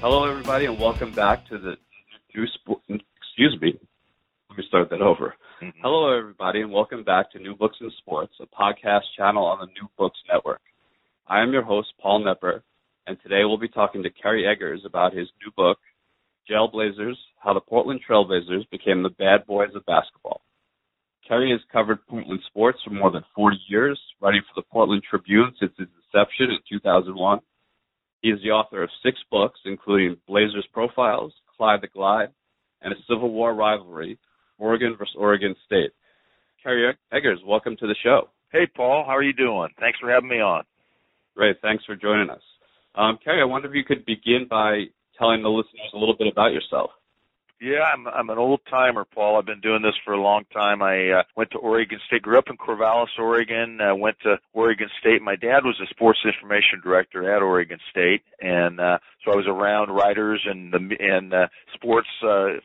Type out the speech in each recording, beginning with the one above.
Hello, everybody, and welcome back to the Hello, everybody, and welcome back to New Books and Sports, a podcast channel on the New Books Network. I am your host, Paul Nepper, and today we'll be talking to Kerry Eggers about his new book, Jailblazers, How the Portland Trailblazers Became the Bad Boys of Basketball. Kerry has covered Portland sports for more than 40 years, writing for the Portland Tribune since its inception in 2001. He is the author of 6 books, including Blazer's Profiles, Clyde the Glide, and A Civil War Rivalry, Oregon versus Oregon State. Kerry Eggers, welcome to the show. Hey, Paul. How are you doing? Thanks for having me on. Great. Thanks for joining us. Kerry, I wonder if you could begin by telling the listeners a little bit about yourself. Yeah, I'm an old timer, Paul. I've been doing this for a long time. I went to Oregon State, grew up in Corvallis, Oregon, went to Oregon State. My dad was a sports information director at Oregon State, and so I was around writers and sports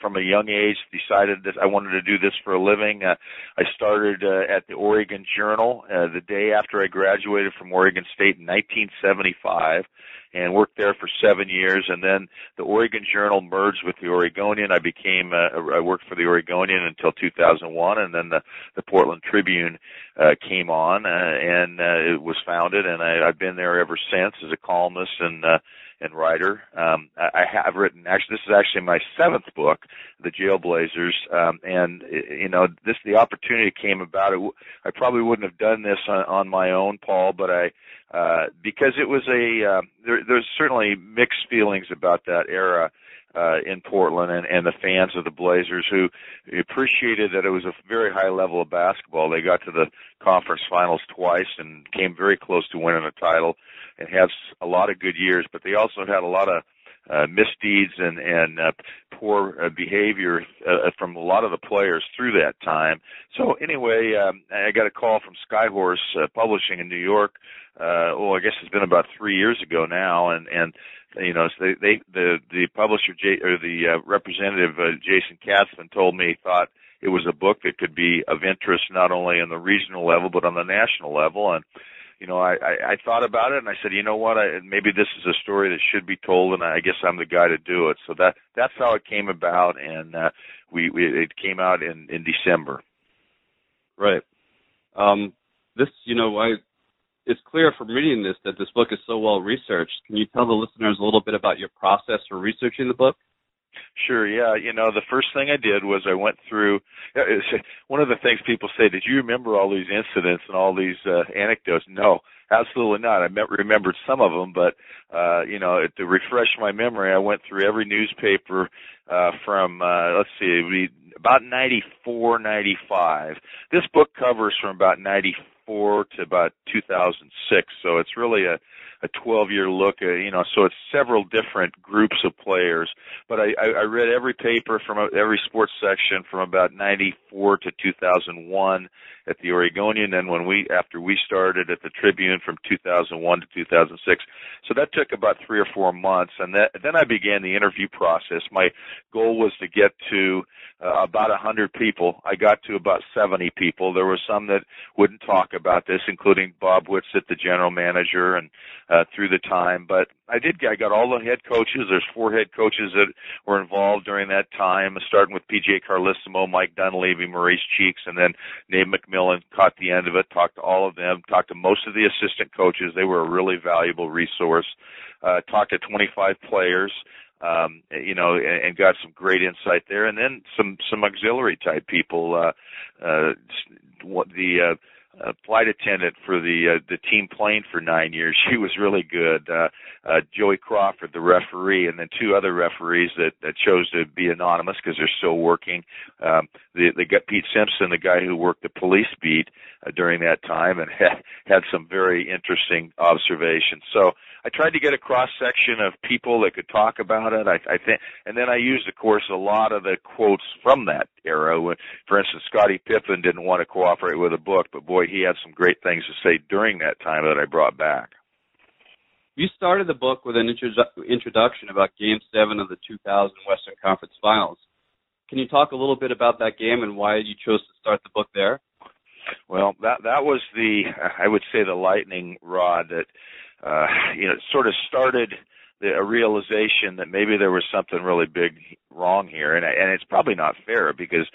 from a young age. Decided that I wanted to do this for a living. I started at the Oregon Journal the day after I graduated from Oregon State in 1975. And worked there for 7 years, and then the Oregon Journal merged with the Oregonian. I worked for the Oregonian until 2001, and then the Portland Tribune came on, and it was founded, and I've been there ever since as a columnist and writer. I have written, actually, this is actually my 7th book, The Jailblazers, and, you know, the opportunity came about. I probably wouldn't have done this on my own, Paul, but because it was there's certainly mixed feelings about that era in Portland and the fans of the Blazers, who appreciated that it was a very high level of basketball. They got to the conference finals twice and came very close to winning a title and had a lot of good years, but they also had a lot of misdeeds and poor behavior from a lot of the players through that time. So anyway, I got a call from Skyhorse Publishing in New York. I guess it's been about 3 years ago now, and you know, so the publisher representative Jason Katzman told me he thought it was a book that could be of interest not only on the regional level but on the national level. And you know, I thought about it, and I said, you know what, maybe this is a story that should be told, and I guess I'm the guy to do it. So that's how it came about, and it came out in December. Right. It's clear from reading this that this book is so well researched. Can you tell the listeners a little bit about your process for researching the book? Sure, yeah. You know, the first thing I did was I went through one of the things people say, did you remember all these incidents and all these anecdotes? No, absolutely not. I remembered some of them, but, you know, to refresh my memory, I went through every newspaper from, it would be about 94, 95. This book covers from about 94 to about 2006, so it's really a a 12-year look, so it's several different groups of players. But I read every paper from every sports section from about 94 to 2001 at the Oregonian, and after we started at the Tribune from 2001 to 2006. So that took about 3 or 4 months, and then I began the interview process. My goal was to get to about 100 people. I got to about 70 people. There were some that wouldn't talk about this, including Bob Whitsitt, the general manager, and through the time. But I got all the head coaches. There's 4 head coaches that were involved during that time, starting with P.J. Carlesimo, Mike Dunleavy, Maurice Cheeks, and then Nate McMillan caught the end of it, talked to all of them, talked to most of the assistant coaches. They were a really valuable resource. Talked to 25 players. And got some great insight there, and then some auxiliary type people. The flight attendant for the team plane for 9 years, she was really good. Joey Crawford, the referee, and then 2 other referees that chose to be anonymous because they're still working. They got Pete Simpson, the guy who worked the police beat during that time, and had some very interesting observations. So I tried to get a cross-section of people that could talk about it, I think, and then I used, of course, a lot of the quotes from that era. For instance, Scottie Pippen didn't want to cooperate with a book, but boy, he had some great things to say during that time that I brought back. You started the book with an introduction about Game 7 of the 2000 Western Conference Finals. Can you talk a little bit about that game and why you chose to start the book there? Well, that was the lightning rod that sort of started a realization that maybe there was something really big wrong here, and it's probably not fair, because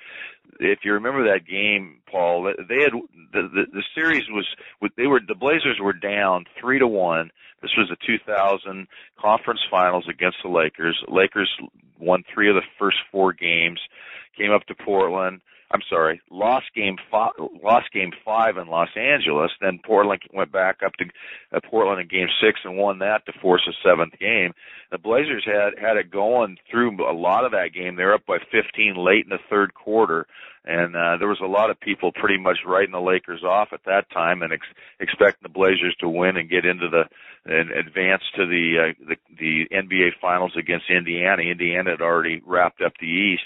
if you remember that game, Paul, they had the series was the Blazers were down 3-1. This was the 2000 Conference Finals against the Lakers. Lakers won 3 of the first 4 games, came up to Portland. I'm sorry, lost Game 5 in Los Angeles. Then Portland went back up to Portland in Game 6 and won that to force a 7th game. The Blazers had it going through a lot of that game. They were up by 15 late in the third quarter, and there was a lot of people pretty much writing the Lakers off at that time and expecting the Blazers to win and get into and advance to the NBA Finals against Indiana. Indiana had already wrapped up the East,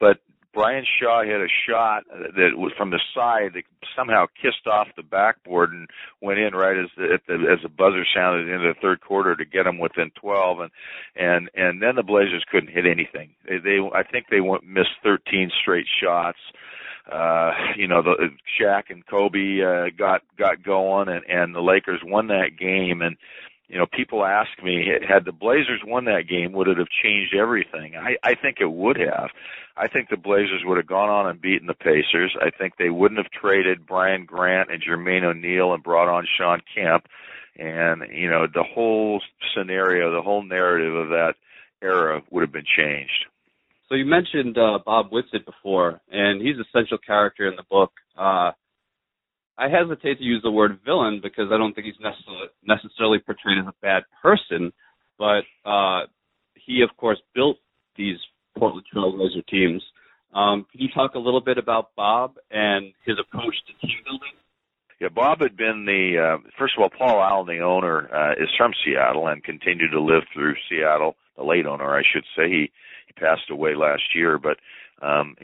but Brian Shaw hit a shot that was from the side that somehow kissed off the backboard and went in right as the buzzer sounded into the third quarter to get them within 12, and then the Blazers couldn't hit anything. I think they missed 13 straight shots. Shaq and Kobe got going, and the Lakers won that game. And people ask me, had the Blazers won that game, would it have changed everything? I think it would have. I think the Blazers would have gone on and beaten the Pacers. I think they wouldn't have traded Brian Grant and Jermaine O'Neal and brought on Sean Kemp. And, the whole scenario, the whole narrative of that era would have been changed. So you mentioned Bob Whitsitt before, and he's a central character in the book. I hesitate to use the word villain because I don't think he's necessarily portrayed as a bad person, but he, of course, built these Portland Trailblazer teams. Can you talk a little bit about Bob and his approach to team building? Yeah, Bob had been first of all, Paul Allen, the owner, is from Seattle and continued to live through Seattle, the late owner, I should say. He passed away last year, but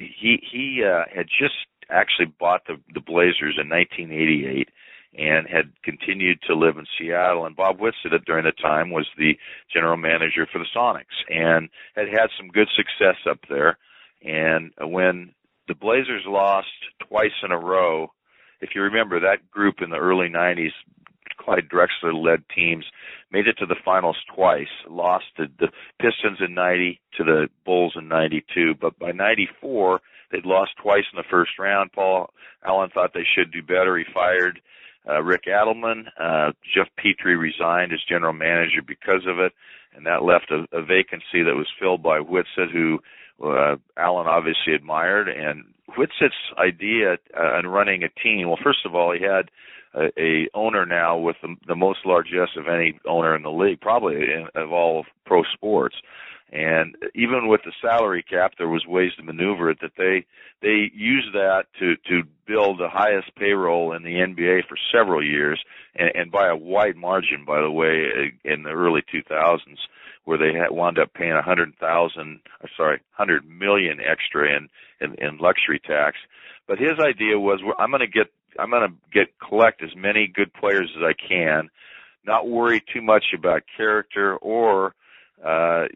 he had just actually bought the Blazers in 1988 and had continued to live in Seattle. And Bob Whitsitt, during the time, was the general manager for the Sonics and had some good success up there. And when the Blazers lost twice in a row, if you remember, that group in the early 90s, Clyde Drexler-led teams, made it to the finals twice, lost to the Pistons in 90, to the Bulls in 92. But by 94, they'd lost twice in the first round. Paul Allen thought they should do better. He fired Rick Adelman. Jeff Petrie resigned as general manager because of it, and that left a vacancy that was filled by Whitsitt, who Allen obviously admired. And Whitsitt's idea on running a team, well, first of all, he had a owner now with the most largesse of any owner in the league, probably of all pro sports. And even with the salary cap, there was ways to maneuver it, that they used that to build the highest payroll in the NBA for several years, and by a wide margin, by the way, in the early 2000s, where they had wound up paying $100 million extra in luxury tax. But his idea was, well, collect as many good players as I can, not worry too much about character or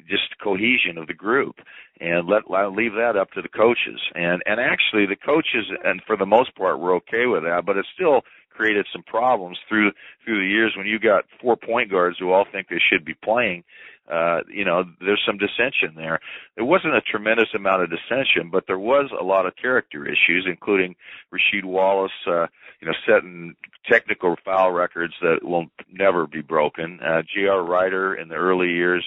just cohesion of the group, and leave that up to the coaches. And actually the coaches, and for the most part, were okay with that, but it still created some problems through the years when you got 4 point guards who all think they should be playing. There's some dissension there. There wasn't a tremendous amount of dissension, but there was a lot of character issues, including Rasheed Wallace, setting technical foul records that will never be broken. J.R. Ryder in the early years,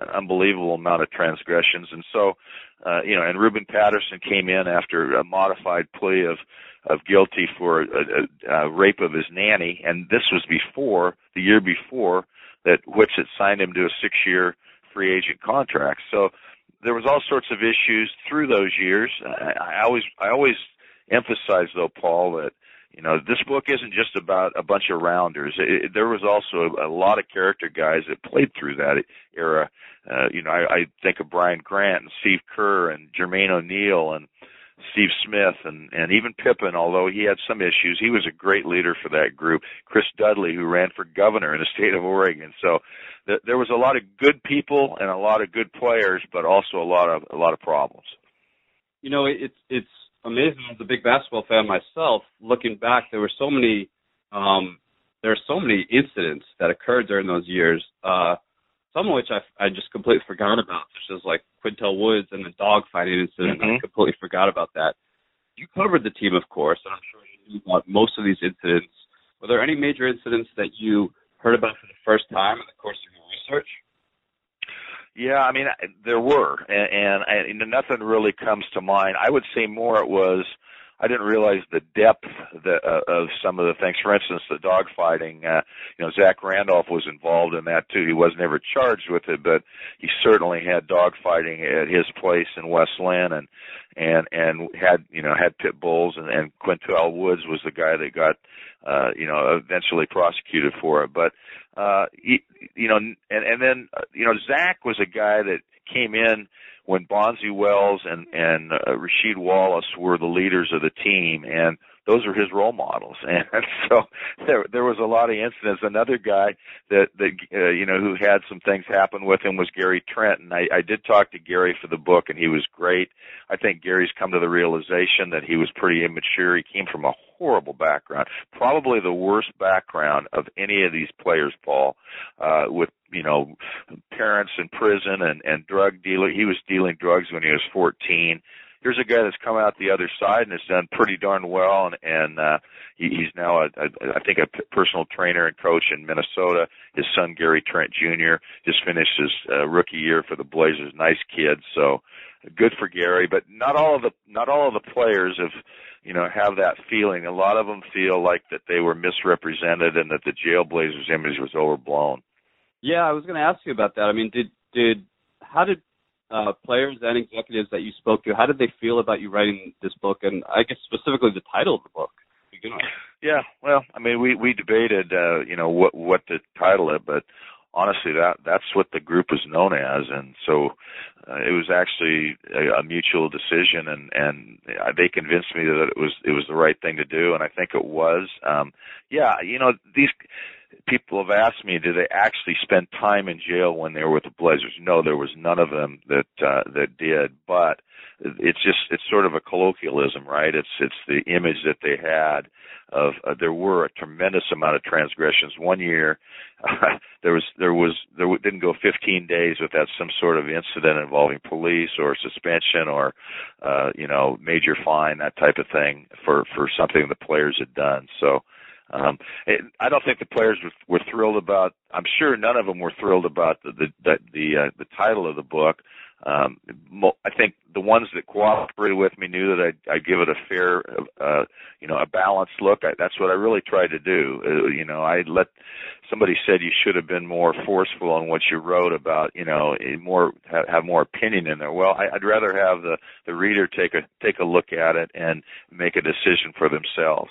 an unbelievable amount of transgressions. And so, and Ruben Patterson came in after a modified plea of guilty for a rape of his nanny. And this was the year before, that Whitsitt signed him to a 6-year free agent contract. So there was all sorts of issues through those years. I always emphasize, though, Paul, that this book isn't just about a bunch of rounders. There was also a lot of character guys that played through that era. I think of Brian Grant and Steve Kerr and Jermaine O'Neal and Steve Smith and even Pippen, although he had some issues, he was a great leader for that group. Chris Dudley, who ran for governor in the state of Oregon. So there was a lot of good people and a lot of good players, but also a lot of problems. It's amazing as a big basketball fan myself. Looking back, there are so many incidents that occurred during those years. Some of which I just completely forgot about, such as like Qyntel Woods and the dogfighting incident. Mm-hmm. I completely forgot about that. You covered the team, of course, and I'm sure you knew about most of these incidents. Were there any major incidents that you heard about for the first time in the course of your research? Yeah, there were, and nothing really comes to mind. I would say more it was I didn't realize the depth of some of the things. For instance, the dogfighting. Zach Randolph was involved in that too. He wasn't ever charged with it, but he certainly had dogfighting at his place in West Lynn, and had pit bulls. And Qyntel Woods was the guy that got eventually prosecuted for it. But then Zach was a guy that came in when Bonzi Wells and Rasheed Wallace were the leaders of the team, and those were his role models. And so there was a lot of incidents. Another guy that who had some things happen with him was Gary Trent, and I did talk to Gary for the book, and he was great. I think Gary's come to the realization that he was pretty immature. He came from a horrible background, probably the worst background of any of these players, Paul, with parents in prison and drug dealer. He was dealing drugs when he was 14. Here's a guy that's come out the other side and has done pretty darn well, and he's now, I think, a personal trainer and coach in Minnesota. His son, Gary Trent Jr., just finished his rookie year for the Blazers. Nice kid, so good for Gary. But not all of the players have that feeling. A lot of them feel like that they were misrepresented and that the Jailblazers image was overblown. Yeah, I was going to ask you about that. How did players and executives that you spoke to, how did they feel about you writing this book, and I guess specifically the title of the book? Yeah, well, we debated, what to title it, but honestly, that's what the group was known as, and so it was actually a mutual decision, and they convinced me that it was the right thing to do, and I think it was. These people have asked me, did they actually spend time in jail when they were with the Blazers? No, there was none of them that did. But it's sort of a colloquialism, right? It's the image that they had of there were a tremendous amount of transgressions. One year, there didn't go 15 days without some sort of incident involving police or suspension or major fine, that type of thing for something the players had done. So. I don't think the players were thrilled about. I'm sure none of them were thrilled about the title of the book. I think the ones that cooperated with me knew that I'd give it a fair, a balanced look. That's what I really tried to do. Somebody said you should have been more forceful on what you wrote about, have more opinion in there. Well, I'd rather have the reader take a look at it and make a decision for themselves.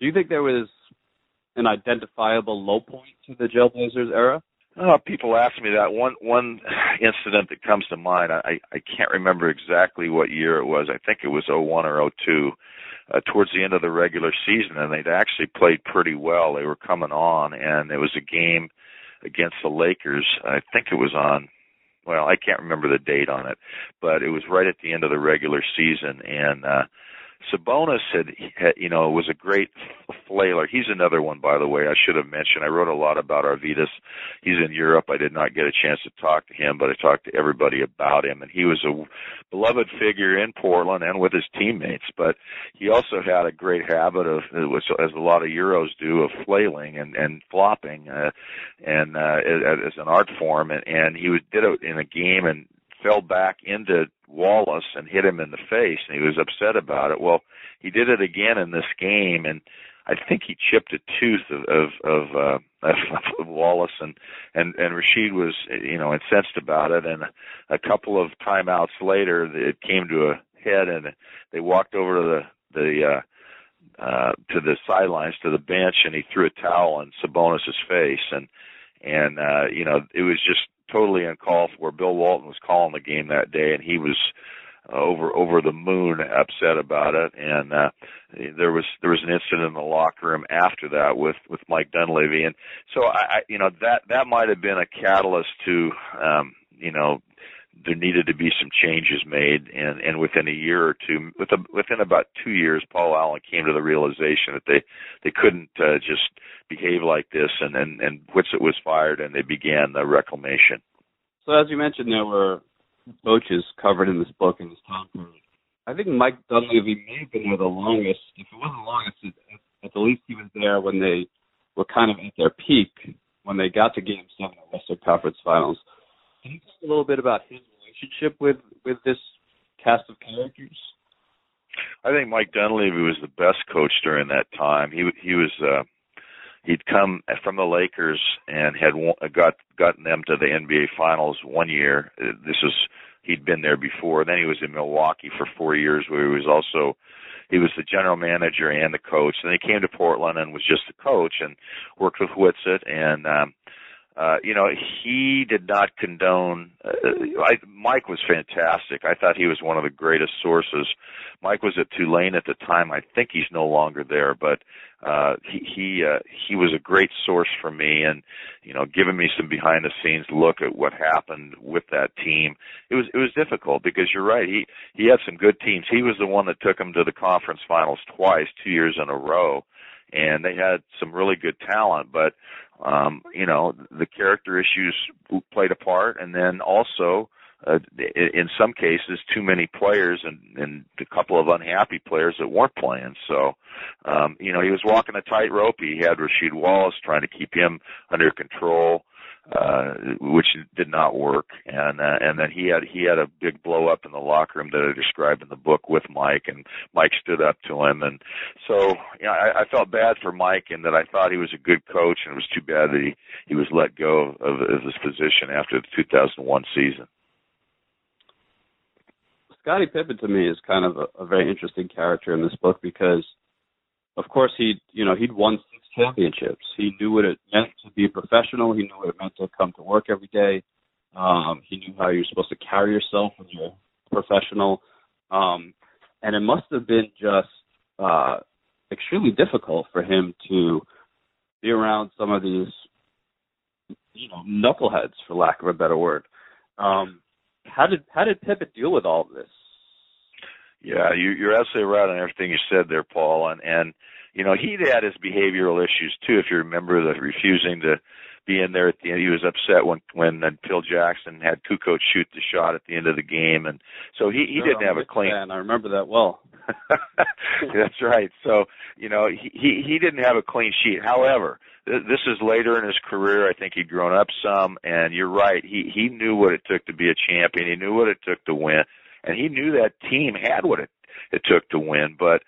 Do you think there was an identifiable low point to the Jailblazers era? Oh, people ask me that. One incident that comes to mind, I can't remember exactly what year it was. I think it was 01 or 02, towards the end of the regular season, and they'd actually played pretty well. They were coming on, and it was a game against the Lakers. I think it was on, well, I can't remember the date on it, but it was right at the end of the regular season, and Sabonis had was a great flailer. He's another one, by the way, I should have mentioned. I wrote a lot about Arvydas. He's in Europe. I did not get a chance to talk to him, but I talked to everybody about him. And he was a beloved figure in Portland and with his teammates. But he also had a great habit of, as a lot of Euros do, of flailing and flopping as an art form. And he did it in a game and fell back into Wallace and hit him in the face, and he was upset about it. Well, he did it again in this game, and I think he chipped a tooth of Wallace, and Rasheed was incensed about it. And a couple of timeouts later, it came to a head, and they walked over to the sidelines, to the bench, and he threw a towel in Sabonis's face, and it was just totally uncalled for. Bill Walton was calling the game that day, and he was over the moon upset about it. And there was an incident in the locker room after that with Mike Dunleavy, and so I that might have been a catalyst to there needed to be some changes made, and within a year or two, within about 2 years, Paul Allen came to the realization that they couldn't just behave like this, and Whitsitt was fired, and they began the reclamation. So as you mentioned, there were coaches covered in this book in this time period. I think Mike Dunleavy may have been the longest. If it wasn't the longest, at the least he was there when they were kind of at their peak, when they got to Game 7 of the Western Conference Finals. Can you talk a little bit about his relationship with this cast of characters? I think Mike Dunleavy was the best coach during that time. He'd come from the Lakers and had gotten them to the NBA Finals 1 year. He'd been there before. Then he was in Milwaukee for 4 years, where he was the general manager and the coach. Then he came to Portland and was just the coach and worked with Whitsitt and. He did not condone. Mike was fantastic. I thought he was one of the greatest sources. Mike was at Tulane at the time. I think he's no longer there, but he was a great source for me, and giving me some behind the scenes look at what happened with that team. It was difficult because you're right. He had some good teams. He was the one that took him to the conference finals twice, 2 years in a row. And they had some really good talent, but, the character issues played a part. And then also, in some cases, too many players and a couple of unhappy players that weren't playing. So, he was walking a tightrope. He had Rasheed Wallace trying to keep him under control, which did not work. And then he had a big blow up in the locker room that I described in the book with Mike, and Mike stood up to him. And so I felt bad for Mike in that I thought he was a good coach, and it was too bad that he was let go of his position after the 2001 season. Scottie Pippen to me is kind of a very interesting character in this book because, of course, he'd won 6 championships. He knew what it meant to be a professional. He knew what it meant to come to work every day. He knew how you're supposed to carry yourself when you're a professional. And it must have been just extremely difficult for him to be around some of these, knuckleheads, for lack of a better word. How did Pippen deal with all of this? Yeah, you're absolutely right on everything you said there, Paul. And you know, he had his behavioral issues too. If you remember, the refusing to be in there at the end, he was upset when Phil Jackson had Kukoc shoot the shot at the end of the game, and so he didn't have a clean. Man, I remember that well. That's right. So you know, he didn't have a clean sheet. However, this is later in his career. I think he'd grown up some, and you're right. He knew what it took to be a champion. He knew what it took to win, and he knew that team had what it took to win. But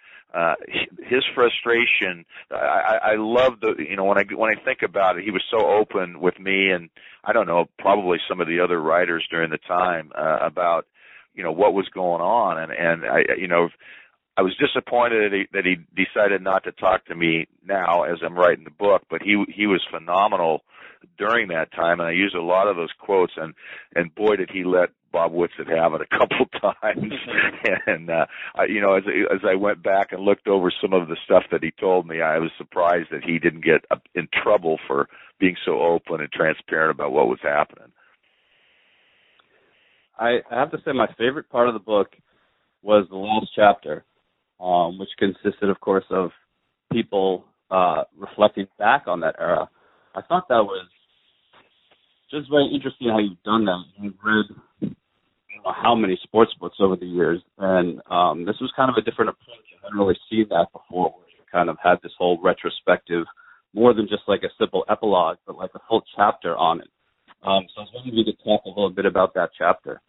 his frustration, I love the, you know, when I think about it, he was so open with me, and I don't know, probably some of the other writers during the time about, you know, what was going on, and I, you know, I was disappointed that he decided not to talk to me now as I'm writing the book, but he was phenomenal during that time, and I used a lot of those quotes, and boy, did he let Bob Whitsitt have it a couple times. And, you know, as I went back and looked over some of the stuff that he told me, I was surprised that he didn't get in trouble for being so open and transparent about what was happening. I have to say my favorite part of the book was the last chapter. Which consisted, of course, of people reflecting back on that era. I thought that was just very interesting how you've done that. You've read, you know, how many sports books over the years, and this was kind of a different approach. I hadn't really seen that before, where you kind of had this whole retrospective, more than just like a simple epilogue, but like a full chapter on it. So I was wondering if you could talk a little bit about that chapter.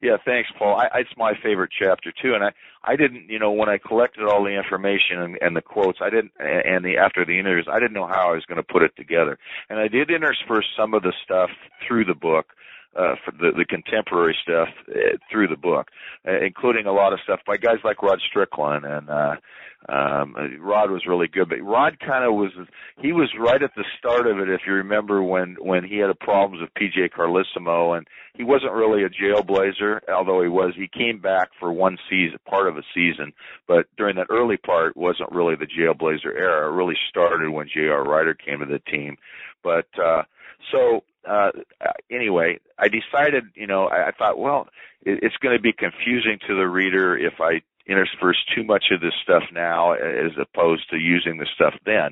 Yeah, thanks, Paul. It's my favorite chapter too, and I didn't, you know, when I collected all the information and the quotes, I didn't, and the after the interviews, I didn't know how I was going to put it together, and I did intersperse some of the stuff through the book, for the contemporary stuff through the book, including a lot of stuff by guys like Rod Strickland, and Rod was really good, but Rod kind of was right at the start of it, if you remember, when he had problems with P.J. Carlesimo, and he wasn't really a Jailblazer, although he came back for one season, part of a season, but during that early part wasn't really the Jailblazer era. It really started when J.R. Rider came to the team, but anyway, I decided, you know, I thought, well, it's going to be confusing to the reader if I intersperse too much of this stuff now as opposed to using the stuff then.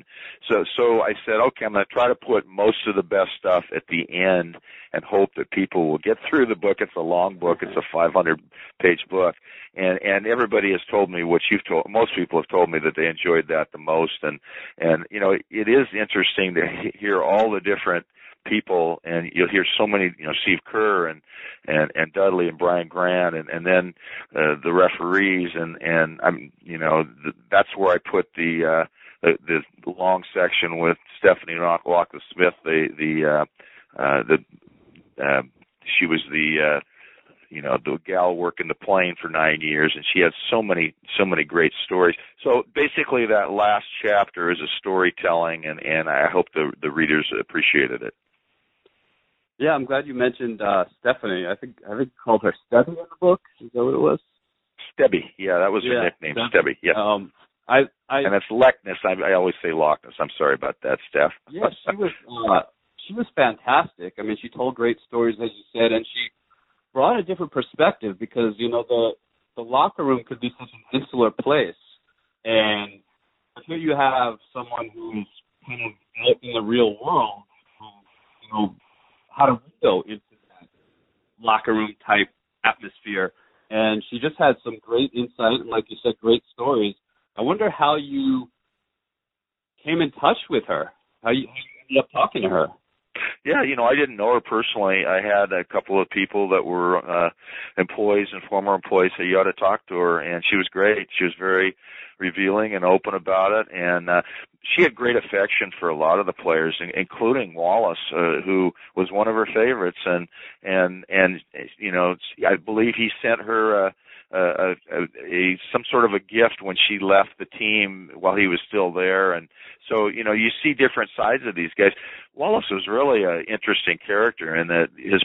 So I said, okay, I'm going to try to put most of the best stuff at the end and hope that people will get through the book. It's a long book. It's a 500-page book. And everybody has told me what you've told. Most people have told me that they enjoyed that the most. And you know, it is interesting to hear all the different people, and you'll hear so many, you know, Steve Kerr and Dudley and Brian Grant and then the referees, and I'm, you know, that's where I put the long section with Stephanie Walker Smith, she was the you know, the gal working the plane for 9 years, and she had so many great stories. So basically that last chapter is a storytelling, and I hope the readers appreciated it. Yeah, I'm glad you mentioned Stephanie. I think you called her Stebby in the book. Is that what it was? Stebby. Yeah, that was her nickname, Stebby. Yeah. And it's Lechness. I always say Lechness. I'm sorry about that, Steph. Yeah, she was fantastic. I mean, she told great stories, as you said, and she brought a different perspective because, you know, the locker room could be such an insular place, and here you have someone who's kind of out in the real world, who, you know, how to go into that locker room type atmosphere. And she just had some great insight and, like you said, great stories. I wonder how you came in touch with her, how you ended up talking to her. Yeah, you know, I didn't know her personally. I had a couple of people that were employees and former employees say, you ought to talk to her, and she was great. She was very revealing and open about it, and she had great affection for a lot of the players, including Wallace, who was one of her favorites, and you know, I believe he sent her some sort of a gift when she left the team while he was still there. And so, you know, you see different sides of these guys. Wallace was really an interesting character in that his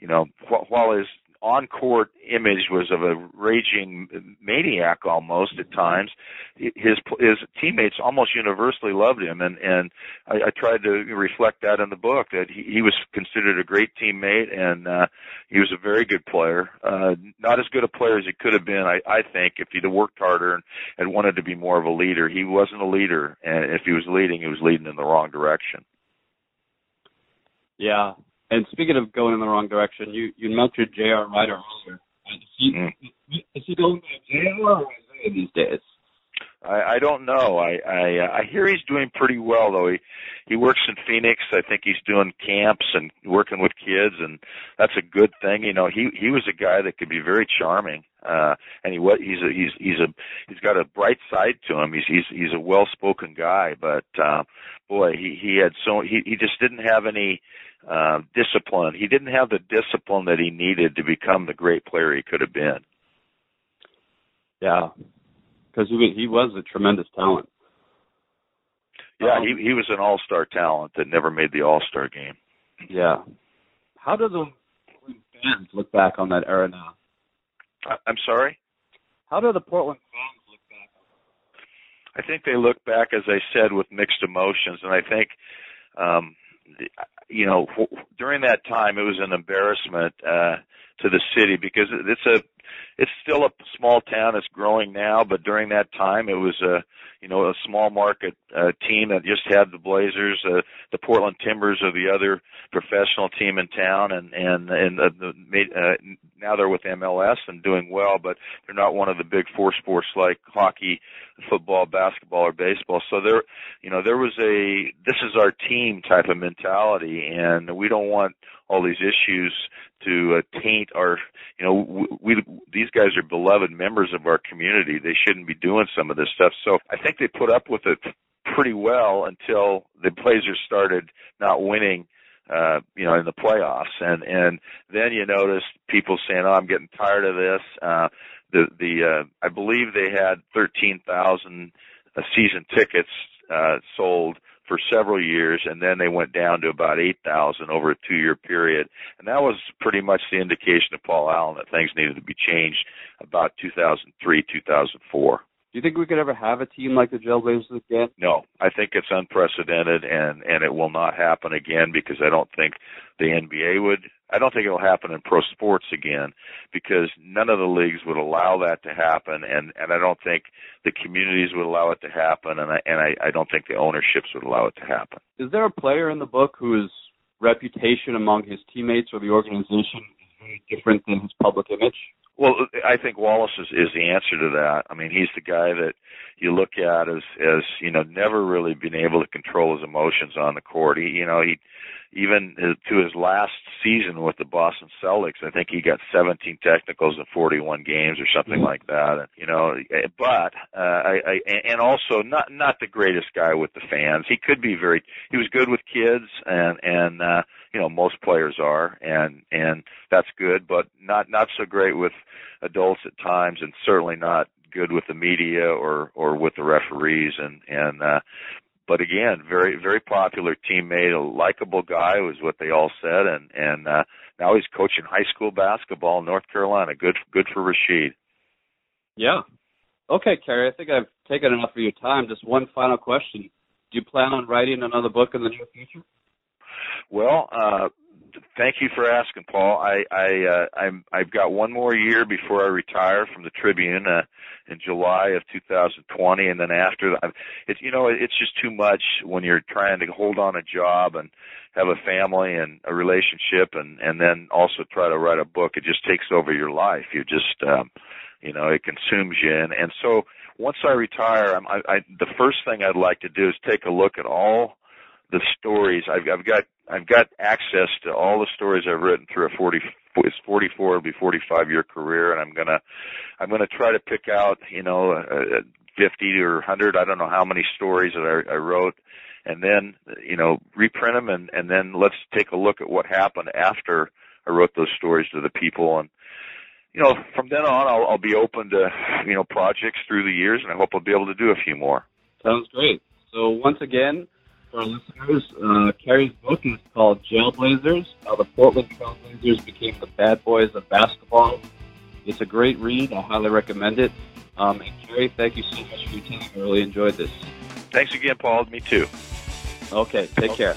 you know, while his on-court image was of a raging maniac almost at times. His teammates almost universally loved him, and I tried to reflect that in the book, that he was considered a great teammate, and he was a very good player. Not as good a player as he could have been, I think, if he'd have worked harder and wanted to be more of a leader. He wasn't a leader, and if he was leading in the wrong direction. Yeah. And speaking of going in the wrong direction, you mentioned J.R. Ryder earlier. Is he going to J.R. or Isaiah these days? I don't know. I hear he's doing pretty well, though. He works in Phoenix. I think he's doing camps and working with kids, and that's a good thing. You know, he was a guy that could be very charming, and he's got a bright side to him. He's a well-spoken guy, but boy, he just didn't have any discipline. He didn't have the discipline that he needed to become the great player he could have been. Yeah. Because he was a tremendous talent. Yeah, he was an all-star talent that never made the all-star game. Yeah. How do the Portland fans look back on that era now? I'm sorry? How do the Portland fans look back on that? I think they look back, as I said, with mixed emotions. And I think, you know, during that time it was an embarrassment to the city, because it's still a small town. It's growing now, but during that time, it was a small market team that just had the Blazers, the Portland Timbers, are the other professional team in town, and now they're with MLS and doing well, but they're not one of the big four sports like hockey, football, basketball, or baseball. So there was a this is our team type of mentality, and we don't want all these issues to taint our, you know, we these guys are beloved members of our community. They shouldn't be doing some of this stuff. So I think they put up with it pretty well until the Blazers started not winning, in the playoffs. And then you noticed people saying, oh, I'm getting tired of this. I believe they had 13,000 season tickets sold for several years, and then they went down to about 8,000 over a 2-year period. And that was pretty much the indication of Paul Allen that things needed to be changed about 2003, 2004. Do you think we could ever have a team like the Jailblazers again? No, I think it's unprecedented, and it will not happen again, because I don't think the NBA would. I don't think it will happen in pro sports again, because none of the leagues would allow that to happen, and I don't think the communities would allow it to happen, and I don't think the ownerships would allow it to happen. Is there a player in the book whose reputation among his teammates or the organization is very different than his public image? Well, I think Wallace is the answer to that. I mean, he's the guy that you look at as you know, never really been able to control his emotions on the court. He even to his last season with the Boston Celtics, I think he got 17 technicals in 41 games or something like that. And, but also not the greatest guy with the fans. He could be he was good with kids, and most players are, and that's good, but not so great with adults at times, and certainly not good with the media or with the referees, but again, very, very popular teammate, a likable guy was what they all said, and now he's coaching high school basketball in North Carolina. Good for Rasheed. Yeah. Okay, Kerry, I think I've taken enough of your time. Just one final question. Do you plan on writing another book in the near future? Well, thank you for asking, Paul. I've got one more year before I retire from the Tribune in July of 2020, and then after that, it's just too much when you're trying to hold on a job and have a family and a relationship, and then also try to write a book. It just takes over your life. You just it consumes you, and so once I retire, the first thing I'd like to do is take a look at all the stories. I've got access to all the stories I've written through a 44, it'll be 45-year career, and I'm gonna try to pick out 50 or 100, I don't know how many stories that I wrote, and then reprint them, and then let's take a look at what happened after I wrote those stories to the people. And from then on, I'll be open to projects through the years, and I hope I'll be able to do a few more. Sounds great. So once again, for our listeners, Kerry's book is called Jailblazers, How the Portland Trailblazers Became the Bad Boys of Basketball. It's a great read. I highly recommend it. And Kerry, thank you so much for your time. I really enjoyed this. Thanks again, Paul. Me too. Okay, take care.